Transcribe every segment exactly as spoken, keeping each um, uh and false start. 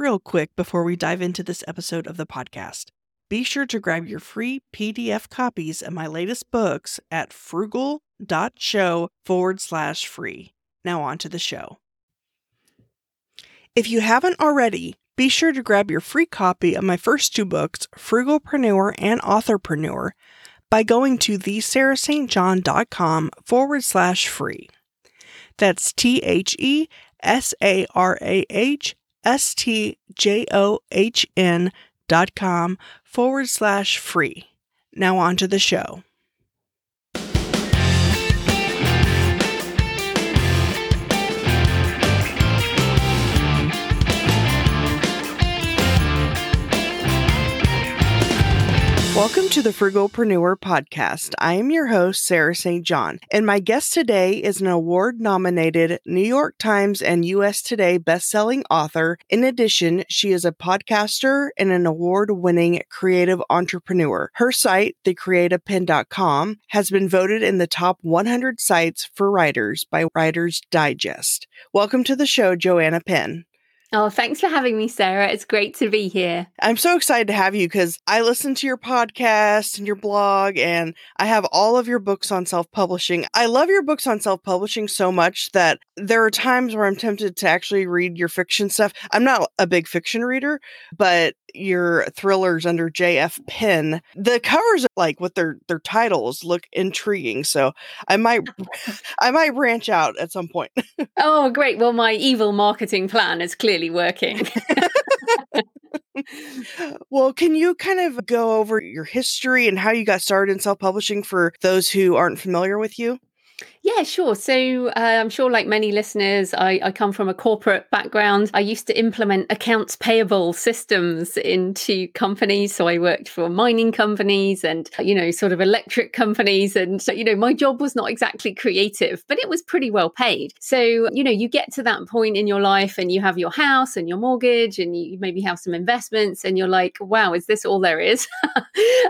Real quick before we dive into this episode of the podcast, be sure to grab your free P D F copies of my latest books at frugal.show forward slash free. Now on to the show. If you haven't already, be sure to grab your free copy of my first two books, Frugalpreneur and Authorpreneur, by going to thesarahstjohn.com forward slash free. That's T-H-E-S-A-R-A-H-S-T-J-O-H-N dot com forward slash free. Now on to the show. Welcome to the Frugalpreneur Podcast. I am your host, Sarah Saint John, and my guest today is an award-nominated New York Times and U S Today best-selling author. In addition, she is a podcaster and an award-winning creative entrepreneur. Her site, the creative penn dot com, has been voted in the top one hundred sites for writers by Writer's Digest. Welcome to the show, Joanna Penn. Oh, thanks for having me, Sarah. It's great to be here. I'm so excited to have you because I listen to your podcast and your blog, and I have all of your books on self-publishing. I love your books on self-publishing so much that there are times where I'm tempted to actually read your fiction stuff. I'm not a big fiction reader, but your thrillers under J F. Penn, the covers, like with their their titles, look intriguing. So I might I might branch out at some point. Oh, great. Well, my evil marketing plan is clearly working. Well, can you kind of go over your history and how you got started in self-publishing for those who aren't familiar with you? Yeah, sure. So uh, I'm sure like many listeners, I, I come from a corporate background. I used to implement accounts payable systems into companies. So I worked for mining companies and, you know, sort of electric companies. And, so, you know, my job was not exactly creative, but it was pretty well paid. So, you know, you get to that point in your life and you have your house and your mortgage and you maybe have some investments and you're like, wow, is this all there is?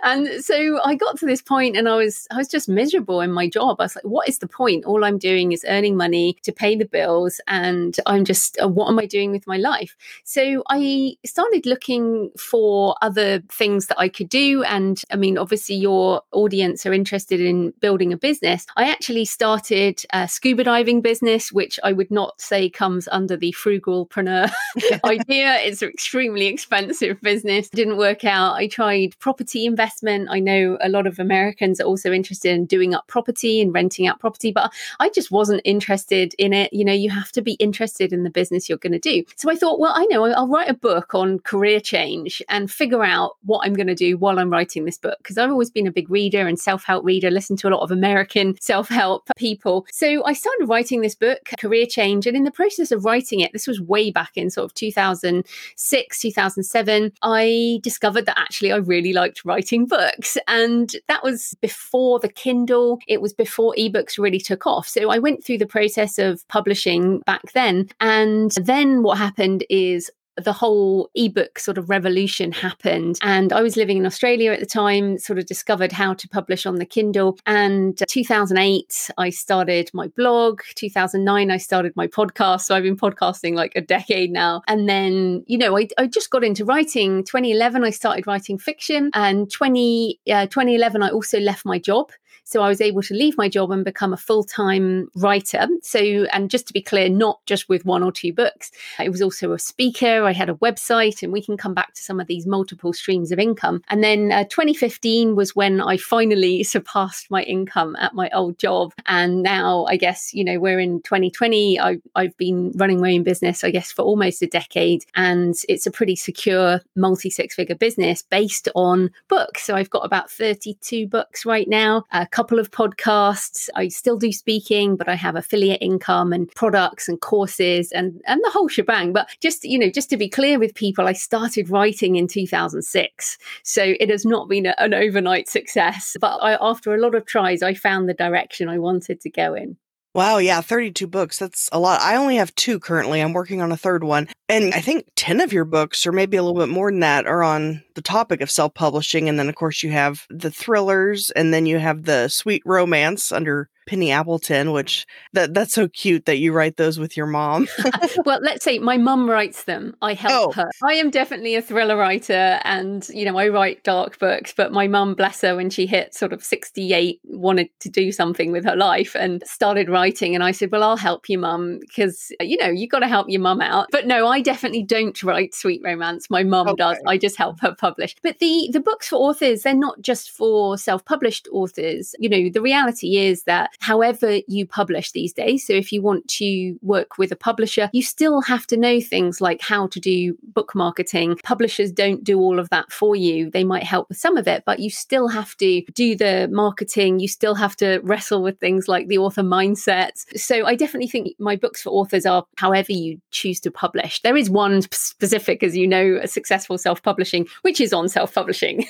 And so I got to this point and I was I was just miserable in my job. I was like, what is the point? All I'm doing is earning money to pay the bills and I'm just, uh, what am I doing with my life? So I started looking for other things that I could do. And I mean, obviously your audience are interested in building a business. I actually started a scuba diving business, which I would not say comes under the frugalpreneur idea. It's an extremely expensive business. Didn't work out. I tried property investment. I know a lot of Americans are also interested in doing up property and renting out property, but I just wasn't interested in it. You know, you have to be interested in the business you're going to do. So I thought, well, I know I'll write a book on career change and figure out what I'm going to do while I'm writing this book. Because I've always been a big reader and self-help reader, listen to a lot of American self-help people. So I started writing this book, Career Change. And in the process of writing it, this was way back in sort of two thousand six, two thousand seven, I discovered that actually I really liked writing books. And that was before the Kindle. It was before ebooks really took off. So I went through the process of publishing back then. And then what happened is the whole ebook sort of revolution happened. And I was living in Australia at the time, sort of discovered how to publish on the Kindle. And two thousand eight, I started my blog. two thousand nine, I started my podcast. So I've been podcasting like a decade now. And then, you know, I, I just got into writing. twenty eleven, I started writing fiction. And twenty, uh, twenty eleven, I also left my job. So I was able to leave my job and become a full-time writer. So, and just to be clear, not just with one or two books. I was also a speaker. I had a website, and we can come back to some of these multiple streams of income. And then uh, twenty fifteen was when I finally surpassed my income at my old job. And now I guess, you know, we're in twenty twenty. I, I've been running my own business, I guess, for almost a decade. And it's a pretty secure multi-six-figure business based on books. So I've got about thirty-two books right now. Uh, couple of podcasts. I still do speaking, but I have affiliate income and products and courses and, and the whole shebang. But just, you know, just to be clear with people, I started writing in two thousand six. So it has not been a, an overnight success. But I, after a lot of tries, I found the direction I wanted to go in. Wow. Yeah. thirty-two books. That's a lot. I only have two currently. I'm working on a third one. And I think ten of your books, or maybe a little bit more than that, are on the topic of self-publishing. And then, of course, you have the thrillers, and then you have the sweet romance under Penny Appleton, which that that's so cute that you write those with your mom. Well, let's say my mum writes them. I help oh. her. I am definitely a thriller writer, and you know I write dark books, but my mum, bless her, when she hit sort of sixty-eight, wanted to do something with her life and started writing. And I said, well, I'll help you, mum, because you know you got to help your mum out. But no, I definitely don't write sweet romance. My mum okay. does. I just help her publish. But the the books for authors, they're not just for self-published authors. You know, the reality is that however you publish these days, so if you want to work with a publisher, you still have to know things like how to do book marketing. Publishers don't do all of that for you. They might help with some of it, but you still have to do the marketing. You still have to wrestle with things like the author mindset. So I definitely think my books for authors are however you choose to publish. There is one specific, as you know, a successful self-publishing, which is on self-publishing.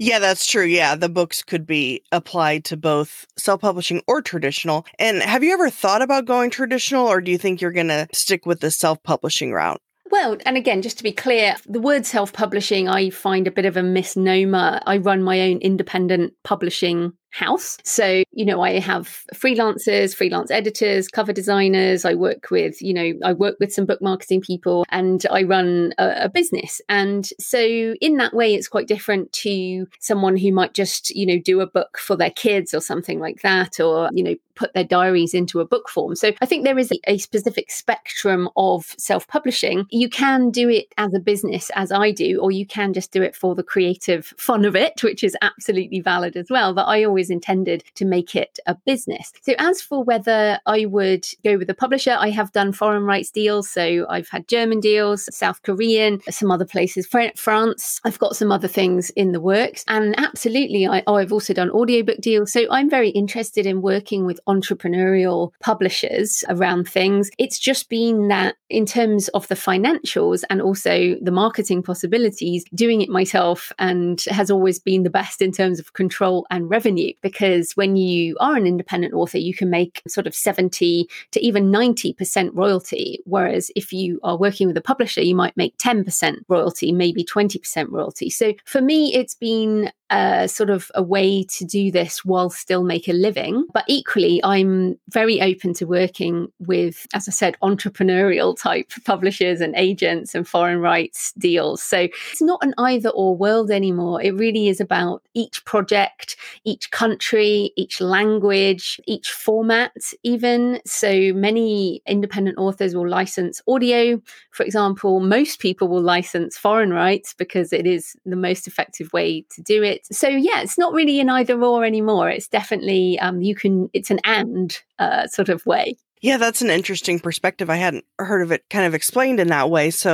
Yeah, that's true. Yeah, the books could be applied to both self-publishing or traditional. And have you ever thought about going traditional, or do you think you're going to stick with the self-publishing route? Well, and again, just to be clear, the word self-publishing, I find a bit of a misnomer. I run my own independent publishing house. So, you know, I have freelancers, freelance editors, cover designers. I work with, you know, I work with some book marketing people, and I run a, a business. And so in that way, it's quite different to someone who might just, you know, do a book for their kids or something like that, or, you know, put their diaries into a book form. So I think there is a, a specific spectrum of self-publishing. You can do it as a business, as I do, or you can just do it for the creative fun of it, which is absolutely valid as well. But I always is intended to make it a business. So as for whether I would go with a publisher, I have done foreign rights deals. So I've had German deals, South Korean, some other places, France. I've got some other things in the works. And absolutely, I, oh, I've also done audiobook deals. So I'm very interested in working with entrepreneurial publishers around things. It's just been that in terms of the financials and also the marketing possibilities, doing it myself and has always been the best in terms of control and revenue. Because when you are an independent author, you can make sort of seventy to even ninety percent royalty. Whereas if you are working with a publisher, you might make ten percent royalty, maybe twenty percent royalty. So for me, it's been Uh, sort of a way to do this while still make a living. But equally, I'm very open to working with, as I said, entrepreneurial type publishers and agents and foreign rights deals. So it's not an either or world anymore. It really is about each project, each country, each language, each format even. So many independent authors will license audio. For example, most people will license foreign rights because it is the most effective way to do it. So yeah, it's not really an either or anymore. It's definitely, um, you can, it's an and uh, sort of way. Yeah, that's an interesting perspective. I hadn't heard of it kind of explained in that way. So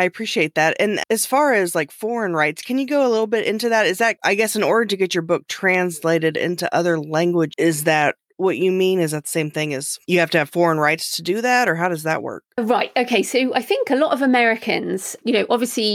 I appreciate that. And as far as like foreign rights, can you go a little bit into that? Is that, I guess, in order to get your book translated into other language, is that what you mean? Is that the same thing as you have to have foreign rights to do that? Or how does that work? Right. Okay. So I think a lot of Americans, you know, obviously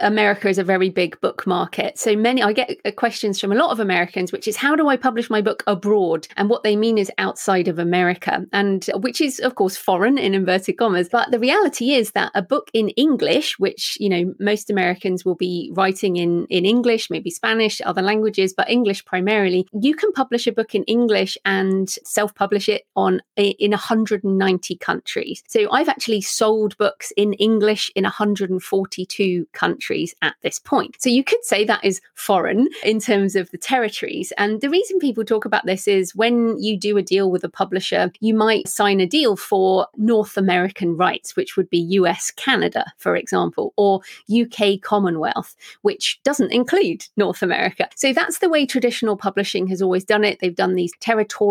America is a very big book market. So many, I get questions from a lot of Americans, which is, how do I publish my book abroad? And what they mean is outside of America, and which is, of course, foreign in inverted commas. But the reality is that a book in English, which, you know, most Americans will be writing in, in English, maybe Spanish, other languages, but English primarily, you can publish a book in English and and self-publish it on in one hundred ninety countries. So I've actually sold books in English in one hundred forty-two countries at this point. So you could say that is foreign in terms of the territories. And the reason people talk about this is when you do a deal with a publisher, you might sign a deal for North American rights, which would be U S Canada, for example, or U K Commonwealth, which doesn't include North America. So that's the way traditional publishing has always done it. They've done these territorial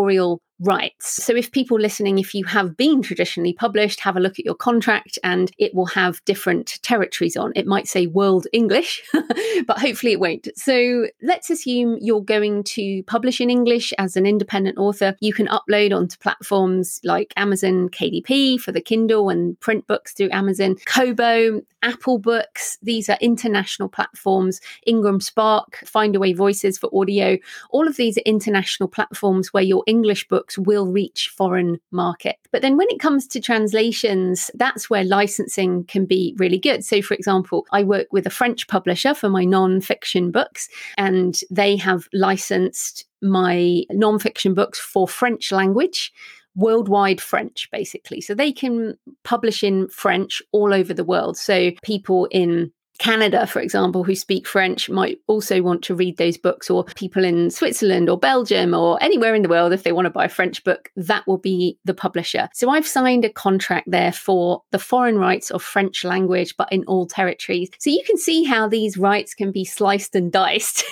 rights. So if people listening, if you have been traditionally published, have a look at your contract and it will have different territories on. It might say World English, but hopefully it won't. So let's assume you're going to publish in English as an independent author. You can upload onto platforms like Amazon K D P for the Kindle and print books through Amazon, Kobo, Apple Books. These are international platforms. IngramSpark, Findaway Voices for audio. All of these are international platforms where your English books will reach foreign market. But then when it comes to translations, that's where licensing can be really good. So for example, I work with a French publisher for my non-fiction books, and they have licensed my nonfiction books for French language, worldwide French, basically. So they can publish in French all over the world. So people in Canada, for example, who speak French might also want to read those books, or people in Switzerland or Belgium or anywhere in the world, if they want to buy a French book, that will be the publisher. So I've signed a contract there for the foreign rights of French language, but in all territories. So you can see how these rights can be sliced and diced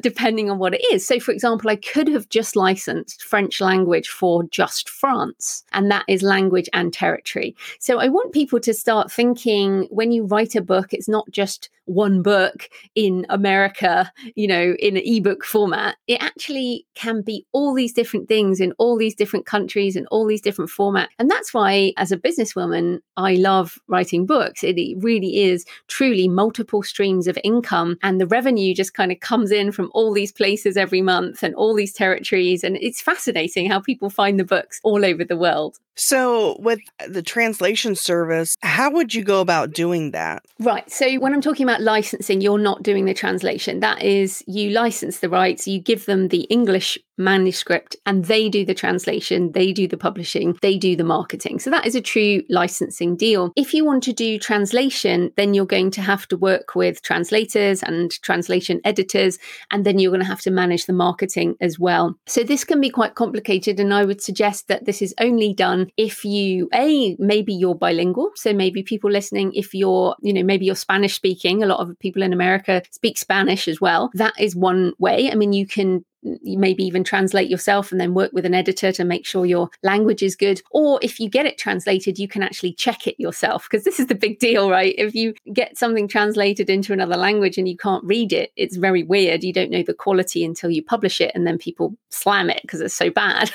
depending on what it is. So for example, I could have just licensed French language for just France, and that is language and territory. So I want people to start thinking, when you write a book, it's not just one book in America, you know, in an ebook format. It actually can be all these different things in all these different countries and all these different formats. And that's why, as a businesswoman, I love writing books. It really is truly multiple streams of income, and the revenue just kind of comes in from all these places every month and all these territories. And it's fascinating how people find the books all over the world. So with the translation service, how would you go about doing that? Right. So when I'm talking about licensing, you're not doing the translation. That is, you license the rights, you give them the English manuscript, and they do the translation, they do the publishing, they do the marketing. So that is a true licensing deal. If you want to do translation, then you're going to have to work with translators and translation editors, and then you're going to have to manage the marketing as well. So this can be quite complicated, and I would suggest that this is only done if you, A, maybe you're bilingual. So maybe people listening, if you're, you know, maybe you're Spanish speaking, a lot of people in America speak Spanish as well. That is one way. I mean, you can you maybe even translate yourself and then work with an editor to make sure your language is good. Or if you get it translated, you can actually check it yourself, because this is the big deal, right? If you get something translated into another language and you can't read it, it's very weird. You don't know the quality until you publish it, and then people slam it because it's so bad.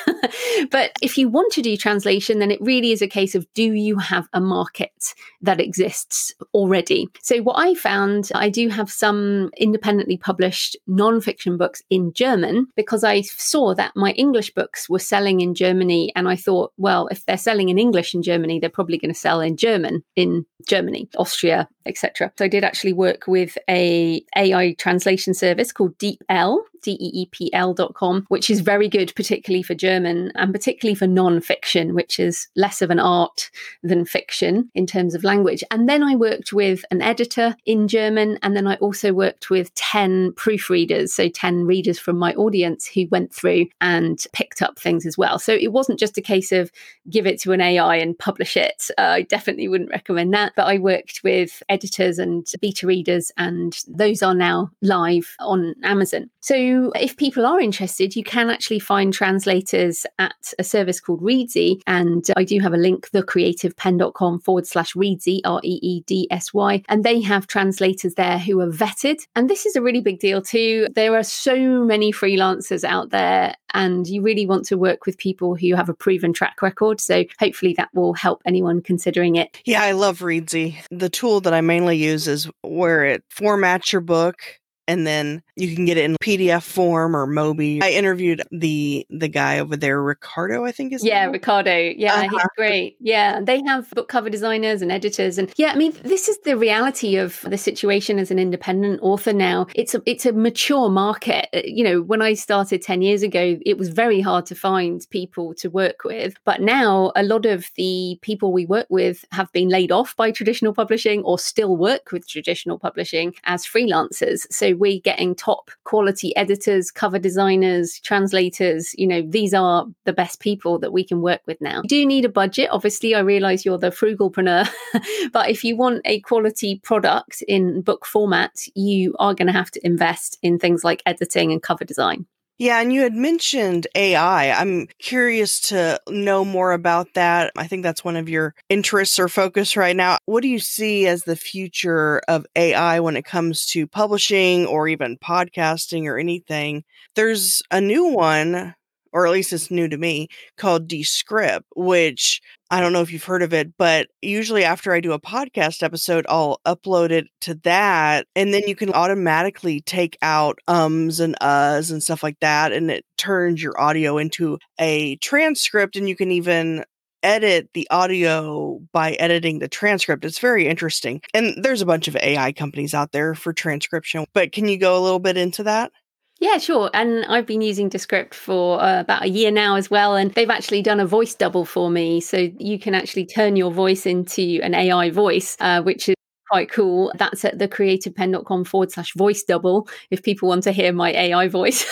But if you want to do translation, then it really is a case of, do you have a market that exists already? So what I found, I do have some independently published nonfiction books in German, because I saw that my English books were selling in Germany. And I thought, well, if they're selling in English in Germany, they're probably going to sell in German in Germany, Austria, et cetera. So I did actually work with a AI translation service called DeepL, D E E P L dot com, which is very good, particularly for German and particularly for non-fiction, which is less of an art than fiction in terms of language. And then I worked with an editor in German. And then I also worked with ten proofreaders, so ten readers from my audience who went through and picked up things as well. So it wasn't just a case of give it to an A I and publish it. Uh, I definitely wouldn't recommend that. But I worked with editors and beta readers, and those are now live on Amazon. So if people are interested, you can actually find translators at a service called Reedsy. And I do have a link, thecreativepenn.com forward slash Reedsy, R E E D S Y. And they have translators there who are vetted. And this is a really big deal too. There are so many freelancers out there, and you really want to work with people who have a proven track record. So hopefully that will help anyone considering it. Yeah, I love Reedsy. The tool that I mainly use is where it formats your book, and then you can get it in P D F form or Mobi. I interviewed the the guy over there, Ricardo, I think is. Yeah, name? Ricardo. Yeah, uh-huh. He's great. Yeah, they have book cover designers and editors. And yeah, I mean, this is the reality of the situation as an independent author now. It's a, it's a mature market. You know, when I started ten years ago, it was very hard to find people to work with. But now a lot of the people we work with have been laid off by traditional publishing or still work with traditional publishing as freelancers. So we're getting top quality editors, cover designers, translators. You know, these are the best people that we can work with now. You do need a budget. Obviously, I realize you're the frugalpreneur, but if you want a quality product in book format, you are going to have to invest in things like editing and cover design. Yeah, and you had mentioned A I. I'm curious to know more about that. I think that's one of your interests or focus right now. What do you see as the future of A I when it comes to publishing or even podcasting or anything? There's a new one, or at least it's new to me, called Descript, which I don't know if you've heard of it, but usually after I do a podcast episode, I'll upload it to that. And then you can automatically take out ums and uhs and stuff like that. And it turns your audio into a transcript, and you can even edit the audio by editing the transcript. It's very interesting. And there's a bunch of A I companies out there for transcription, but can you go a little bit into that? Yeah, sure. And I've been using Descript for uh, about a year now as well. And they've actually done a voice double for me. So you can actually turn your voice into an A I voice, uh, which is quite cool. That's at thecreativepenn.com forward slash voice double if people want to hear my A I voice,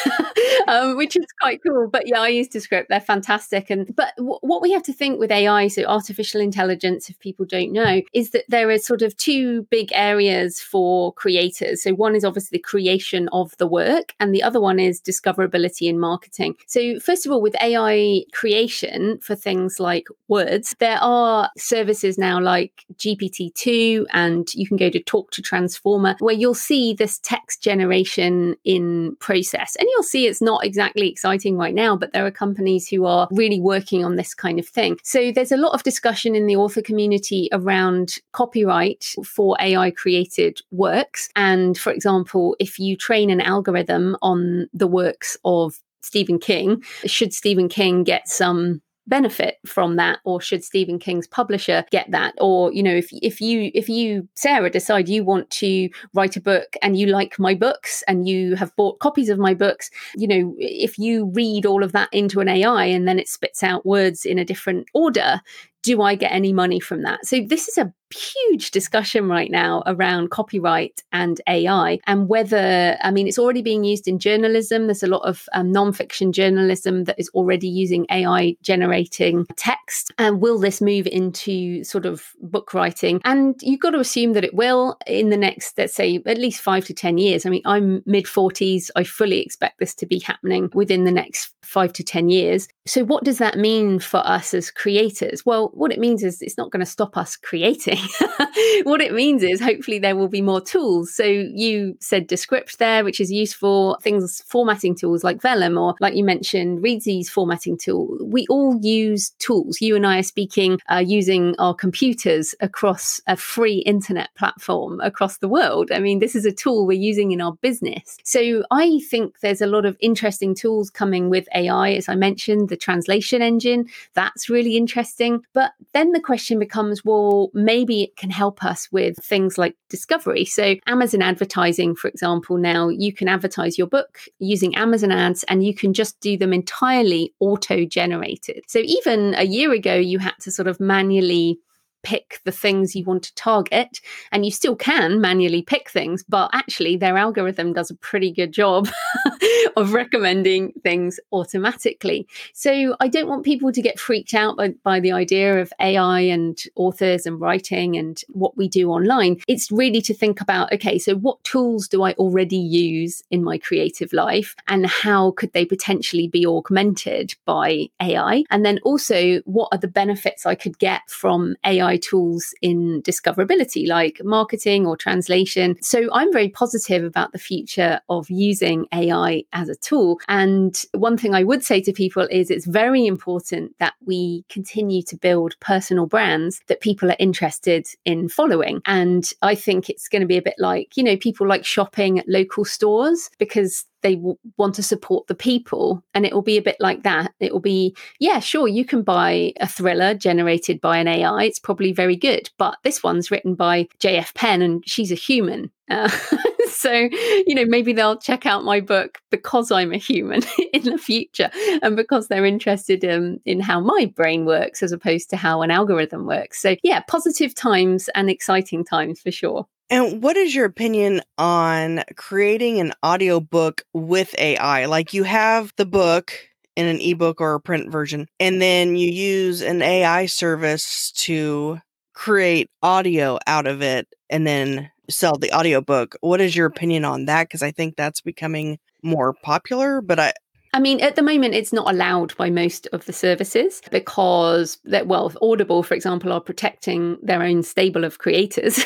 um, which is quite cool. But yeah, I use Descript. They're fantastic. And But w- what we have to think with A I, so artificial intelligence, if people don't know, is that there are sort of two big areas for creators. So one is obviously the creation of the work, and the other one is discoverability and marketing. So first of all, with A I creation for things like words, there are services now like G P T two and you can go to Talk to Transformer, where you'll see this text generation in process. And you'll see it's not exactly exciting right now, but there are companies who are really working on this kind of thing. So there's a lot of discussion in the author community around copyright for A I-created works. And for example, if you train an algorithm on the works of Stephen King, should Stephen King get some benefit from that, or should Stephen King's publisher get that? Or, you know, if if you if you Sarah decide you want to write a book and you like my books and you have bought copies of my books, you know, if you read all of that into an A I and then it spits out words in a different order, do I get any money from that? So this is a huge discussion right now around copyright and A I, and whether, I mean, it's already being used in journalism. There's a lot of um, nonfiction journalism that is already using A I generating text. And will this move into sort of book writing? And you've got to assume that it will in the next, let's say, at least five to ten years. I mean, I'm mid forties. I fully expect this to be happening within the next five to ten years. So what does that mean for us as creators? Well, what it means is it's not going to stop us creating. What it means is hopefully there will be more tools. So you said Descript there, which is useful. Things, formatting tools like Vellum, or like you mentioned, Reedsy's formatting tool. We all use tools. You and I are speaking uh, using our computers across a free internet platform across the world. I mean, this is a tool we're using in our business. So I think there's a lot of interesting tools coming with A I. As I mentioned, the translation engine, that's really interesting. But then the question becomes, well, maybe it can help us with things like discovery. So Amazon advertising, for example, now you can advertise your book using Amazon ads, and you can just do them entirely auto-generated. So even a year ago, you had to sort of manually pick the things you want to target, and you still can manually pick things, but actually their algorithm does a pretty good job of recommending things automatically. So I don't want people to get freaked out by, by the idea of A I and authors and writing and what we do online. It's really to think about, okay, so what tools do I already use in my creative life, and how could they potentially be augmented by A I? And then also, what are the benefits I could get from A I tools in discoverability, like marketing or translation? So I'm very positive about the future of using A I as a tool. And one thing I would say to people is it's very important that we continue to build personal brands that people are interested in following. And I think it's going to be a bit like, you know, people like shopping at local stores because they w- want to support the people. And it will be a bit like that. It will be, yeah, sure, you can buy a thriller generated by an A I. It's probably very good. But this one's written by J F Penn, and she's a human. Uh, so, you know, maybe they'll check out my book because I'm a human in the future, and because they're interested in, in how my brain works as opposed to how an algorithm works. So yeah, positive times and exciting times for sure. And what is your opinion on creating an audiobook with A I? Like, you have the book in an ebook or a print version, and then you use an A I service to create audio out of it and then sell the audiobook. What is your opinion on that? Because I think that's becoming more popular, but I I mean, at the moment, it's not allowed by most of the services because, that, well, Audible, for example, are protecting their own stable of creators.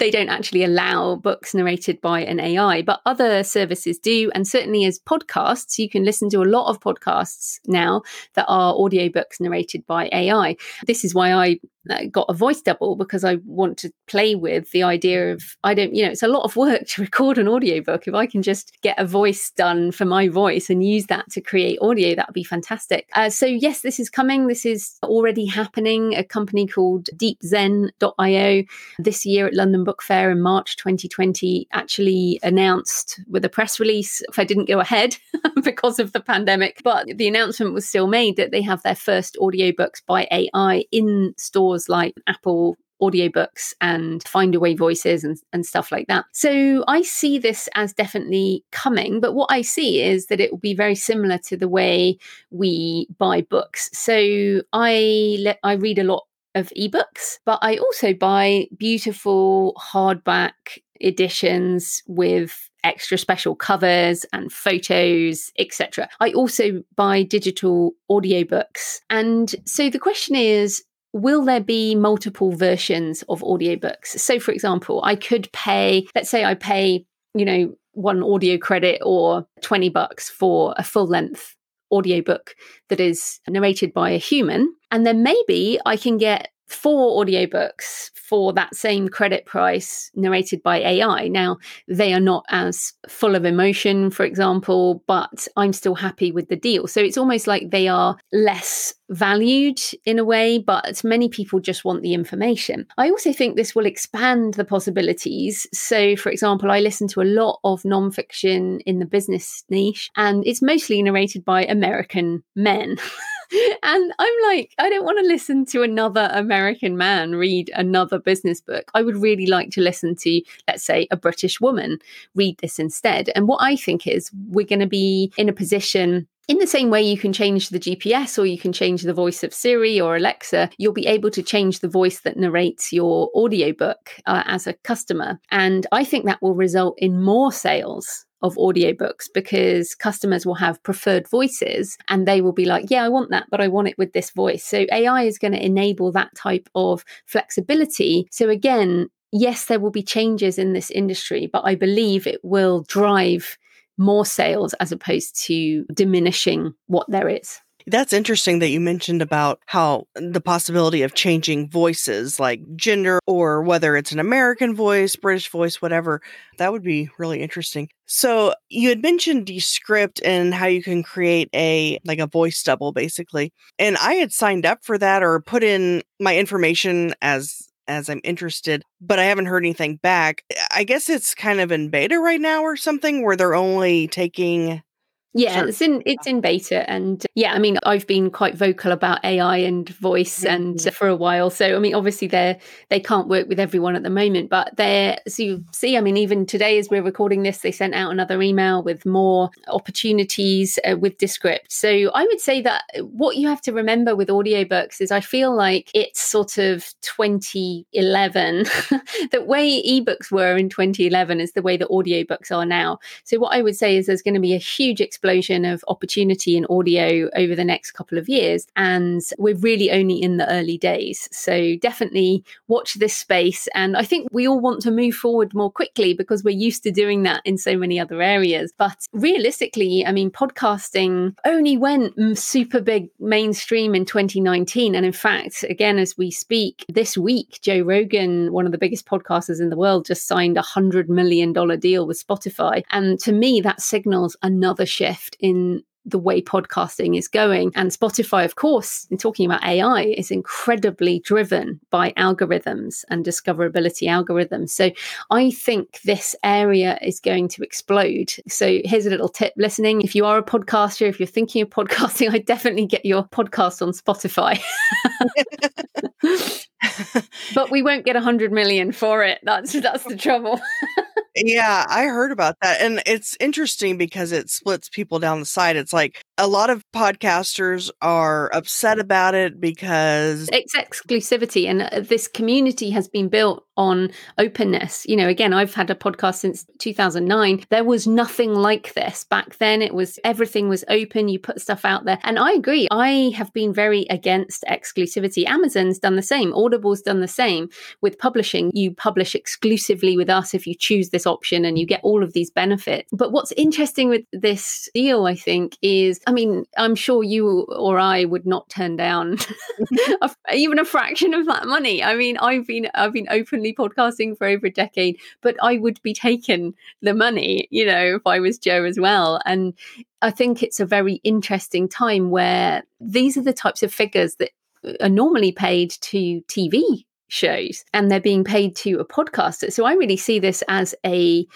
They don't actually allow books narrated by an A I, but other services do. And certainly as podcasts, you can listen to a lot of podcasts now that are audiobooks narrated by A I. This is why I I got a voice double because I want to play with the idea of, I don't, you know, it's a lot of work to record an audiobook. If I can just get a voice done for my voice and use that to create audio, that would be fantastic. Uh, so yes, this is coming. This is already happening. A company called Deep Zen dot i o this year at London Book Fair in March twenty twenty actually announced with a press release, if I didn't go ahead because of the pandemic, but the announcement was still made that they have their first audiobooks by A I in stores like Apple Audiobooks and Findaway Voices and, and stuff like that. So I see this as definitely coming, but what I see is that it will be very similar to the way we buy books. So I le- I read a lot of ebooks, but I also buy beautiful hardback editions with extra special covers and photos, et cetera. I also buy digital audiobooks. And so the question is, will there be multiple versions of audiobooks? So, for example, I could pay, let's say I pay, you know, one audio credit or twenty bucks for a full length audiobook that is narrated by a human. And then maybe I can get four audiobooks for that same credit price narrated by A I. Now, they are not as full of emotion, for example, but I'm still happy with the deal. So it's almost like they are less valued in a way, but many people just want the information. I also think this will expand the possibilities. So, for example, I listen to a lot of nonfiction in the business niche, and it's mostly narrated by American men. And I'm like, I don't want to listen to another American man read another business book. I would really like to listen to, let's say, a British woman read this instead. And what I think is we're going to be in a position, in the same way you can change the G P S or you can change the voice of Siri or Alexa, you'll be able to change the voice that narrates your audiobook uh, as a customer. And I think that will result in more sales of audiobooks because customers will have preferred voices and they will be like, yeah, I want that, but I want it with this voice. So A I is going to enable that type of flexibility. So again, yes, there will be changes in this industry, but I believe it will drive more sales as opposed to diminishing what there is. That's interesting that you mentioned about how the possibility of changing voices like gender or whether it's an American voice, British voice, whatever. That would be really interesting. So you had mentioned Descript and how you can create a like a voice double basically. And I had signed up for that or put in my information as as I'm interested, but I haven't heard anything back. I guess it's kind of in beta right now or something where they're only taking... Yeah, sure. it's in it's in beta. And uh, yeah, I mean, I've been quite vocal about A I and voice and uh, for a while. So, I mean, obviously, they they can't work with everyone at the moment. But they're, so you see, I mean, even today as we're recording this, they sent out another email with more opportunities uh, with Descript. So I would say that what you have to remember with audiobooks is I feel like it's sort of twenty eleven. The way ebooks were in twenty eleven is the way that audiobooks are now. So what I would say is there's going to be a huge experience explosion of opportunity in audio over the next couple of years. And we're really only in the early days. So definitely watch this space. And I think we all want to move forward more quickly because we're used to doing that in so many other areas. But realistically, I mean, podcasting only went super big mainstream in twenty nineteen. And in fact, again, as we speak this week, Joe Rogan, one of the biggest podcasters in the world, just signed a one hundred million dollars deal with Spotify. And to me, that signals another shift. shift in the way podcasting is going. And Spotify, of course, in talking about A I, is incredibly driven by algorithms and discoverability algorithms. So I think this area is going to explode. So here's a little tip listening. If you are a podcaster, if you're thinking of podcasting, I definitely get your podcast on Spotify. But we won't get one hundred million for it. That's that's the trouble. Yeah, I heard about that. And it's interesting because it splits people down the side. It's like a lot of podcasters are upset about it because it's exclusivity. And this community has been built on openness. You know, again, I've had a podcast since two thousand nine. There was nothing like this back then. It was everything was open. You put stuff out there. And I agree. I have been very against exclusivity. Amazon's done the same. Audible's done the same with publishing. You publish exclusively with us if you choose this this option and you get all of these benefits. But what's interesting with this deal, I think, is, I mean, I'm sure you or I would not turn down a, even a fraction of that money. I mean, I've been I've been openly podcasting for over a decade, but I would be taking the money, you know, if I was Joe as well. And I think it's a very interesting time where these are the types of figures that are normally paid to T V shows, and they're being paid to a podcaster. So I really see this as a,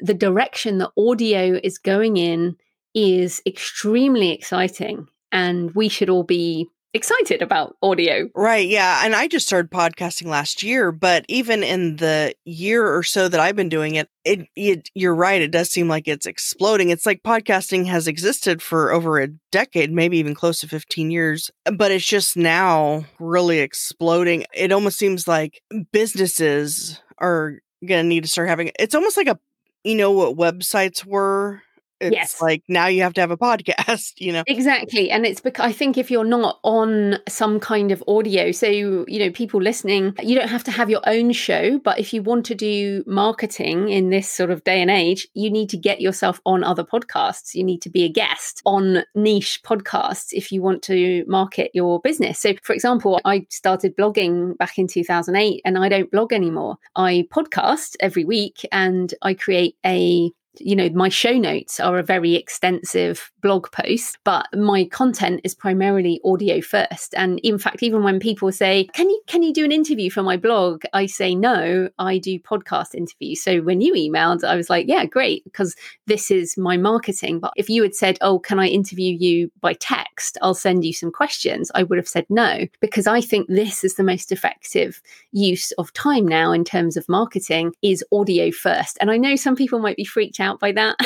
the direction that audio is going in is extremely exciting, and we should all be excited about audio. Right. Yeah. And I just started podcasting last year, but even in the year or so that I've been doing it, it, it you're right. It does seem like it's exploding. It's like podcasting has existed for over a decade, maybe even close to fifteen years, but it's just now really exploding. It almost seems like businesses are going to need to start having, it's almost like a, you know what websites were? It's yes. like now you have to have a podcast, you know? Exactly. And it's because I think if you're not on some kind of audio, so, you know, people listening, you don't have to have your own show, but if you want to do marketing in this sort of day and age, you need to get yourself on other podcasts. You need to be a guest on niche podcasts if you want to market your business. So, for example, I started blogging back in two thousand eight and I don't blog anymore. I podcast every week and I create a you know, my show notes are a very extensive blog post, but my content is primarily audio first. And in fact, even when people say, can you can you do an interview for my blog? I say, no, I do podcast interviews. So when you emailed, I was like, yeah, great, because this is my marketing. But if you had said, oh, can I interview you by text? I'll send you some questions. I would have said no, because I think this is the most effective use of time now in terms of marketing is audio first. And I know some people might be freaked out out by that.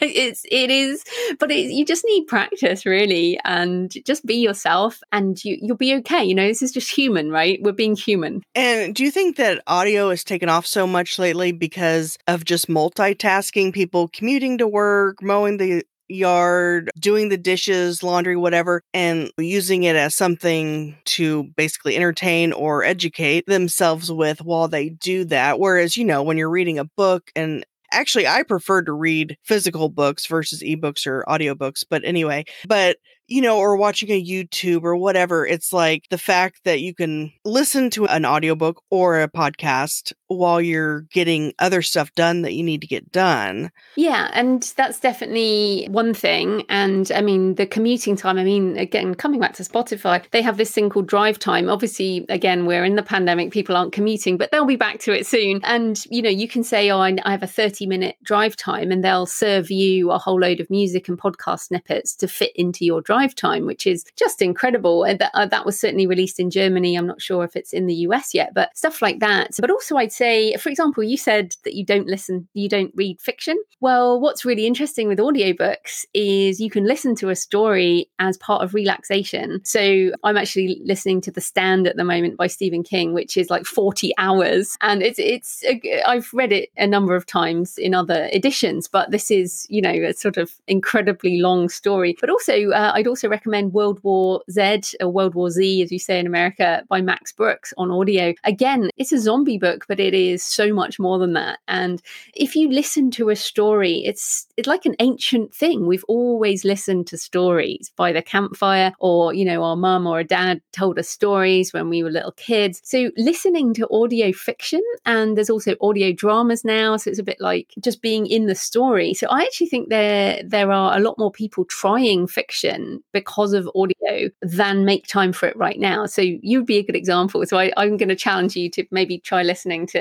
it's it is but it, you just need practice, really, and just be yourself and you you'll be okay. You know, this is just human, right? We're being human. And do you think that audio has taken off so much lately because of just multitasking, people commuting to work, mowing the yard, doing the dishes, laundry, whatever, and using it as something to basically entertain or educate themselves with while they do that? Whereas, you know, when you're reading a book, and actually, I prefer to read physical books versus ebooks or audiobooks. But anyway, but, you know, or watching a YouTube or whatever, it's like the fact that you can listen to an audiobook or a podcast while you're getting other stuff done that you need to get done. Yeah. And that's definitely one thing. And I mean, the commuting time, I mean, again, coming back to Spotify, they have this thing called drive time. Obviously, again, we're in the pandemic, people aren't commuting, but they'll be back to it soon. And, you know, you can say, oh, I have a thirty minute drive time, and they'll serve you a whole load of music and podcast snippets to fit into your drive time, which is just incredible. And that, uh, that was certainly released in Germany. I'm not sure if it's in the U S yet, but stuff like that. But also, I'd say, for example, you said that you don't listen, you don't read fiction. Well, what's really interesting with audiobooks is you can listen to a story as part of relaxation. So I'm actually listening to The Stand at the moment by Stephen King, which is like forty hours. And it's, it's I've read it a number of times in other editions, but this is, you know, a sort of incredibly long story. But also, uh, I'd also recommend World War Z or World War Z, as you say in America, by Max Brooks on audio. Again, it's a zombie book, but it It is so much more than that. And if you listen to a story, it's it's like an ancient thing. We've always listened to stories by the campfire, or, you know, our mum or a dad told us stories when we were little kids. So listening to audio fiction, and there's also audio dramas now. So it's a bit like just being in the story. So I actually think there there are a lot more people trying fiction because of audio than make time for it right now. So you'd be a good example. So I, I'm going to challenge you to maybe try listening to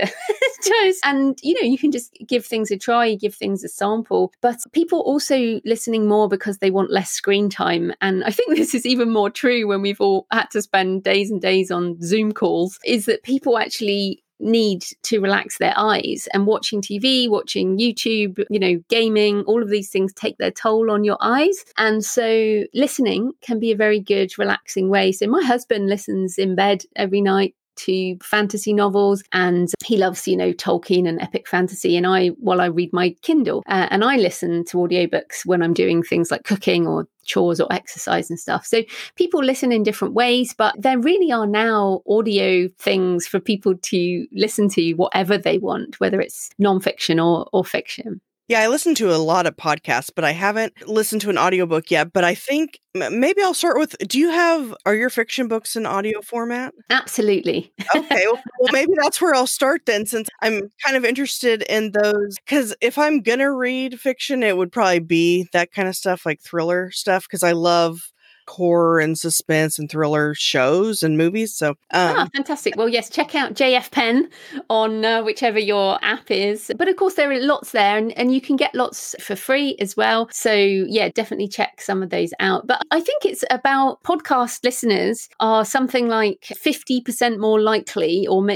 and, you know, you can just give things a try, you give things a sample. But people also listening more because they want less screen time. And I think this is even more true when we've all had to spend days and days on Zoom calls, is that people actually need to relax their eyes, and watching T V, watching YouTube, you know, gaming, all of these things take their toll on your eyes. And so listening can be a very good relaxing way. So my husband listens in bed every night to fantasy novels, and he loves, you know, Tolkien and epic fantasy. And I, while I read my Kindle, uh, and I listen to audiobooks when I'm doing things like cooking or chores or exercise and stuff. So people listen in different ways, but there really are now audio things for people to listen to whatever they want, whether it's nonfiction or, or fiction. Yeah, I listen to a lot of podcasts, but I haven't listened to an audiobook yet. But I think maybe I'll start with, do you have, are your fiction books in audio format? Absolutely. Okay. Well, well, maybe that's where I'll start then, since I'm kind of interested in those. Because if I'm going to read fiction, it would probably be that kind of stuff, like thriller stuff, because I love horror and suspense and thriller shows and movies. So um, ah, fantastic. Well, yes, check out J F. Penn on uh, whichever your app is. But of course, there are lots there, and, and you can get lots for free as well. So yeah, definitely check some of those out. But I think it's about podcast listeners are something like fifty percent more likely, or more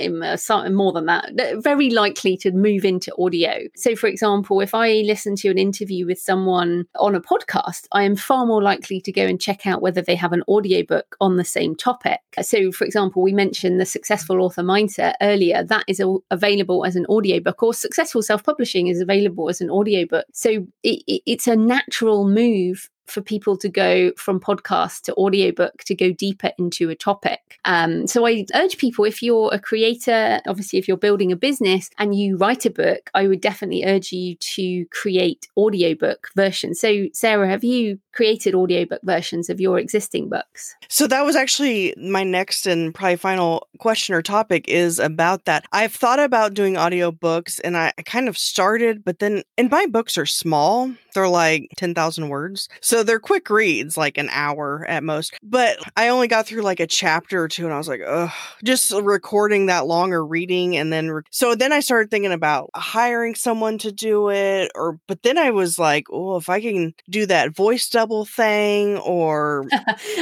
than that, very likely to move into audio. So for example, if I listen to an interview with someone on a podcast, I am far more likely to go and check out whether they have an audiobook on the same topic. So, for example, we mentioned the Successful Author Mindset earlier. That is a- available as an audiobook, or Successful Self-Publishing is available as an audiobook. So it, it, it's a natural move for people to go from podcast to audiobook to go deeper into a topic. Um, so I urge people, if you're a creator, obviously if you're building a business and you write a book, I would definitely urge you to create audiobook versions. So Sarah, have you created audiobook versions of your existing books? So that was actually my next and probably final question or topic is about that. I've thought about doing audiobooks and I kind of started, but then, and my books are small. They're like ten thousand words. So they're quick reads, like an hour at most. But I only got through like a chapter or two and I was like, ugh, just recording that longer reading. And then, re- so then I started thinking about hiring someone to do it. Or, but then I was like, oh, if I can do that voice double thing or.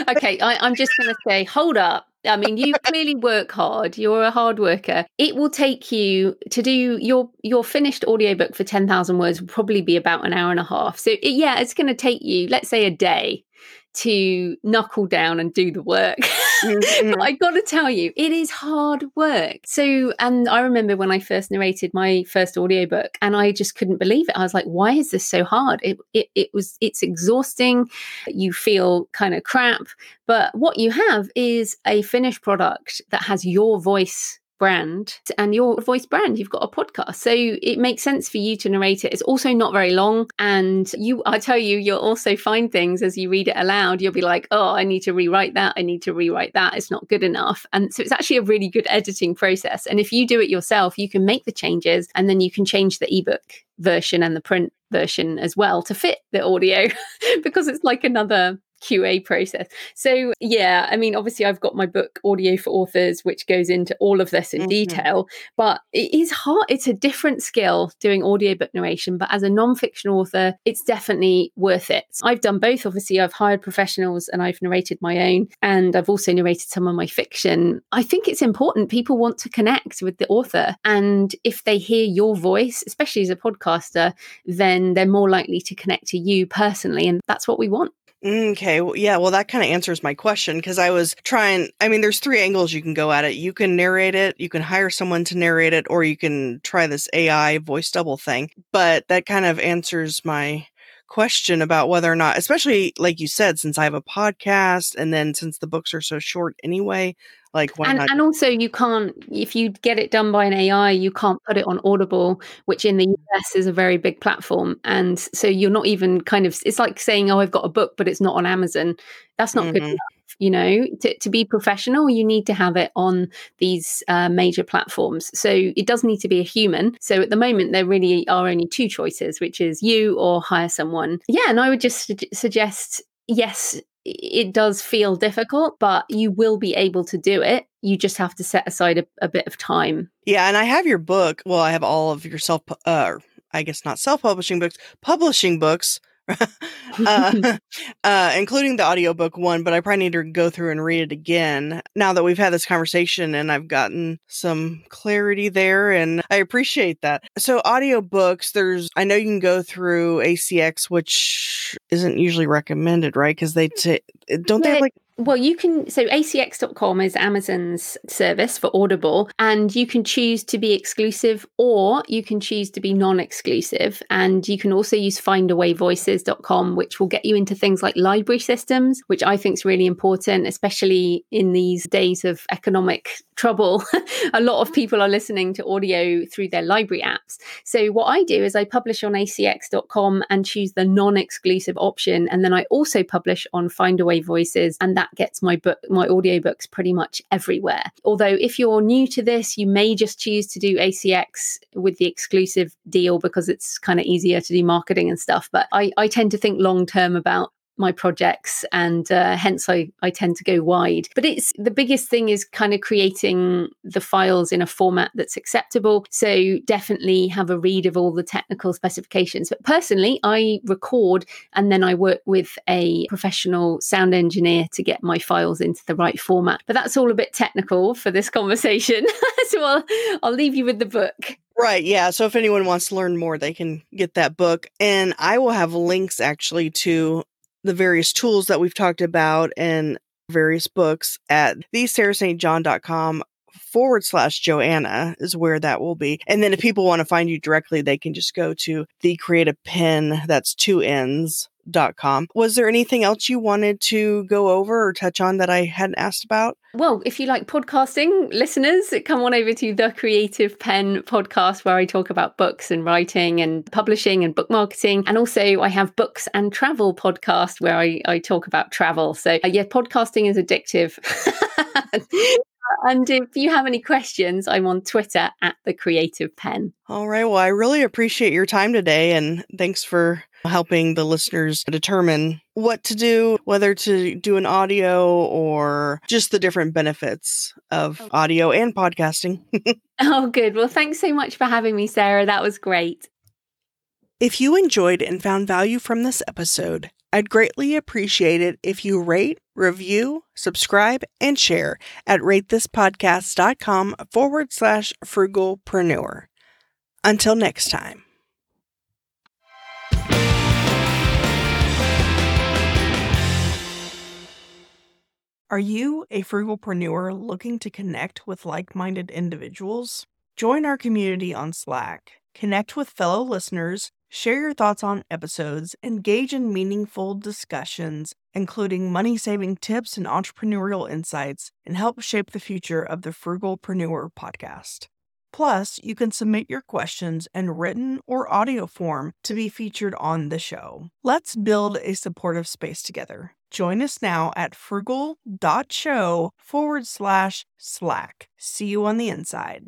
Okay, I, I'm just going to say, hold up. I mean, you clearly work hard. You're a hard worker. It will take you to do your your finished audiobook for ten thousand words will probably be about an hour and a half. So, it, yeah, it's going to take you, let's say, a day to knuckle down and do the work. Mm-hmm. But I got to tell you, it is hard work. So, and I remember when I first narrated my first audiobook and I just couldn't believe it. I was like, why is this so hard? It it, it was, it's exhausting. You feel kind of crap, but what you have is a finished product that has your voice brand and your voice brand. You've got a podcast, so it makes sense for you to narrate it. It's also not very long, and you I tell you you'll also find things as you read it aloud. You'll be like, oh, I need to rewrite that I need to rewrite that it's not good enough. And so it's actually a really good editing process, and if you do it yourself, you can make the changes and then you can change the ebook version and the print version as well to fit the audio because it's like another Q A process. So yeah, I mean, obviously I've got my book Audio for Authors, which goes into all of this in mm-hmm. detail, but it is hard. It's a different skill doing audiobook narration, but as a non-fiction author, it's definitely worth it. I've done both. Obviously I've hired professionals and I've narrated my own, and I've also narrated some of my fiction. I think it's important. People want to connect with the author, and if they hear your voice, especially as a podcaster, then they're more likely to connect to you personally, and that's what we want. Okay. Well, yeah. Well, that kind of answers my question, because I was trying, I mean, there's three angles you can go at it. You can narrate it, you can hire someone to narrate it, or you can try this A I voice double thing. But that kind of answers my question about whether or not, especially like you said, since I have a podcast and then since the books are so short anyway, like why and, not? And also you can't, if you get it done by an A I, you can't put it on Audible, which in the U S is a very big platform. And so you're not even kind of, it's like saying, oh, I've got a book, but it's not on Amazon. That's not mm-hmm. good enough. You know, to, to be professional, you need to have it on these uh, major platforms. So it does need to be a human. So at the moment, there really are only two choices, which is you or hire someone. Yeah. And I would just su- suggest, yes, it does feel difficult, but you will be able to do it. You just have to set aside a, a bit of time. Yeah. And I have your book. Well, I have all of your self, uh, I guess not self-publishing books, publishing books. uh, uh, including the audiobook one, but I probably need to go through and read it again now that we've had this conversation and I've gotten some clarity there, and I appreciate that. So audiobooks, there's, I know you can go through A C X, which isn't usually recommended, right? Because they t- don't they have like Well, you can, so A C X dot com is Amazon's service for Audible, and you can choose to be exclusive or you can choose to be non-exclusive. And you can also use findaway voices dot com, which will get you into things like library systems, which I think is really important, especially in these days of economic trouble. A lot of people are listening to audio through their library apps. So what I do is I publish on A C X dot com and choose the non-exclusive option. And then I also publish on Findaway Voices, and that gets my book, my audiobooks pretty much everywhere. Although if you're new to this, you may just choose to do A C X with the exclusive deal because it's kind of easier to do marketing and stuff. But I, I tend to think long term about my projects, and uh, hence I, I tend to go wide. But it's the biggest thing is kind of creating the files in a format that's acceptable. So definitely have a read of all the technical specifications. But personally, I record and then I work with a professional sound engineer to get my files into the right format. But that's all a bit technical for this conversation. So I'll, I'll leave you with the book. Right. Yeah. So if anyone wants to learn more, they can get that book. And I will have links actually to the various tools that we've talked about and various books at the sarah st john dot com forward slash Joanna is where that will be. And then if people want to find you directly, they can just go to the creative pen, that's two N's, dot com. Was there anything else you wanted to go over or touch on that I hadn't asked about? Well, if you like podcasting, listeners, come on over to The Creative Penn Podcast, where I talk about books and writing and publishing and book marketing. And also I have Books and Travel Podcast, where I, I talk about travel. So uh, yeah, podcasting is addictive. And if you have any questions, I'm on Twitter at The Creative Penn. All right. Well, I really appreciate your time today. And thanks for helping the listeners determine what to do, whether to do an audio or just the different benefits of audio and podcasting. Oh, good. Well, thanks so much for having me, Sarah. That was great. If you enjoyed and found value from this episode, I'd greatly appreciate it if you rate, review, subscribe, and share at ratethispodcast.com forward slash frugalpreneur. Until next time. Are you a frugalpreneur looking to connect with like-minded individuals? Join our community on Slack, connect with fellow listeners, share your thoughts on episodes, engage in meaningful discussions, including money-saving tips and entrepreneurial insights, and help shape the future of the Frugalpreneur podcast. Plus, you can submit your questions in written or audio form to be featured on the show. Let's build a supportive space together. Join us now at frugal.show forward slash slack. See you on the inside.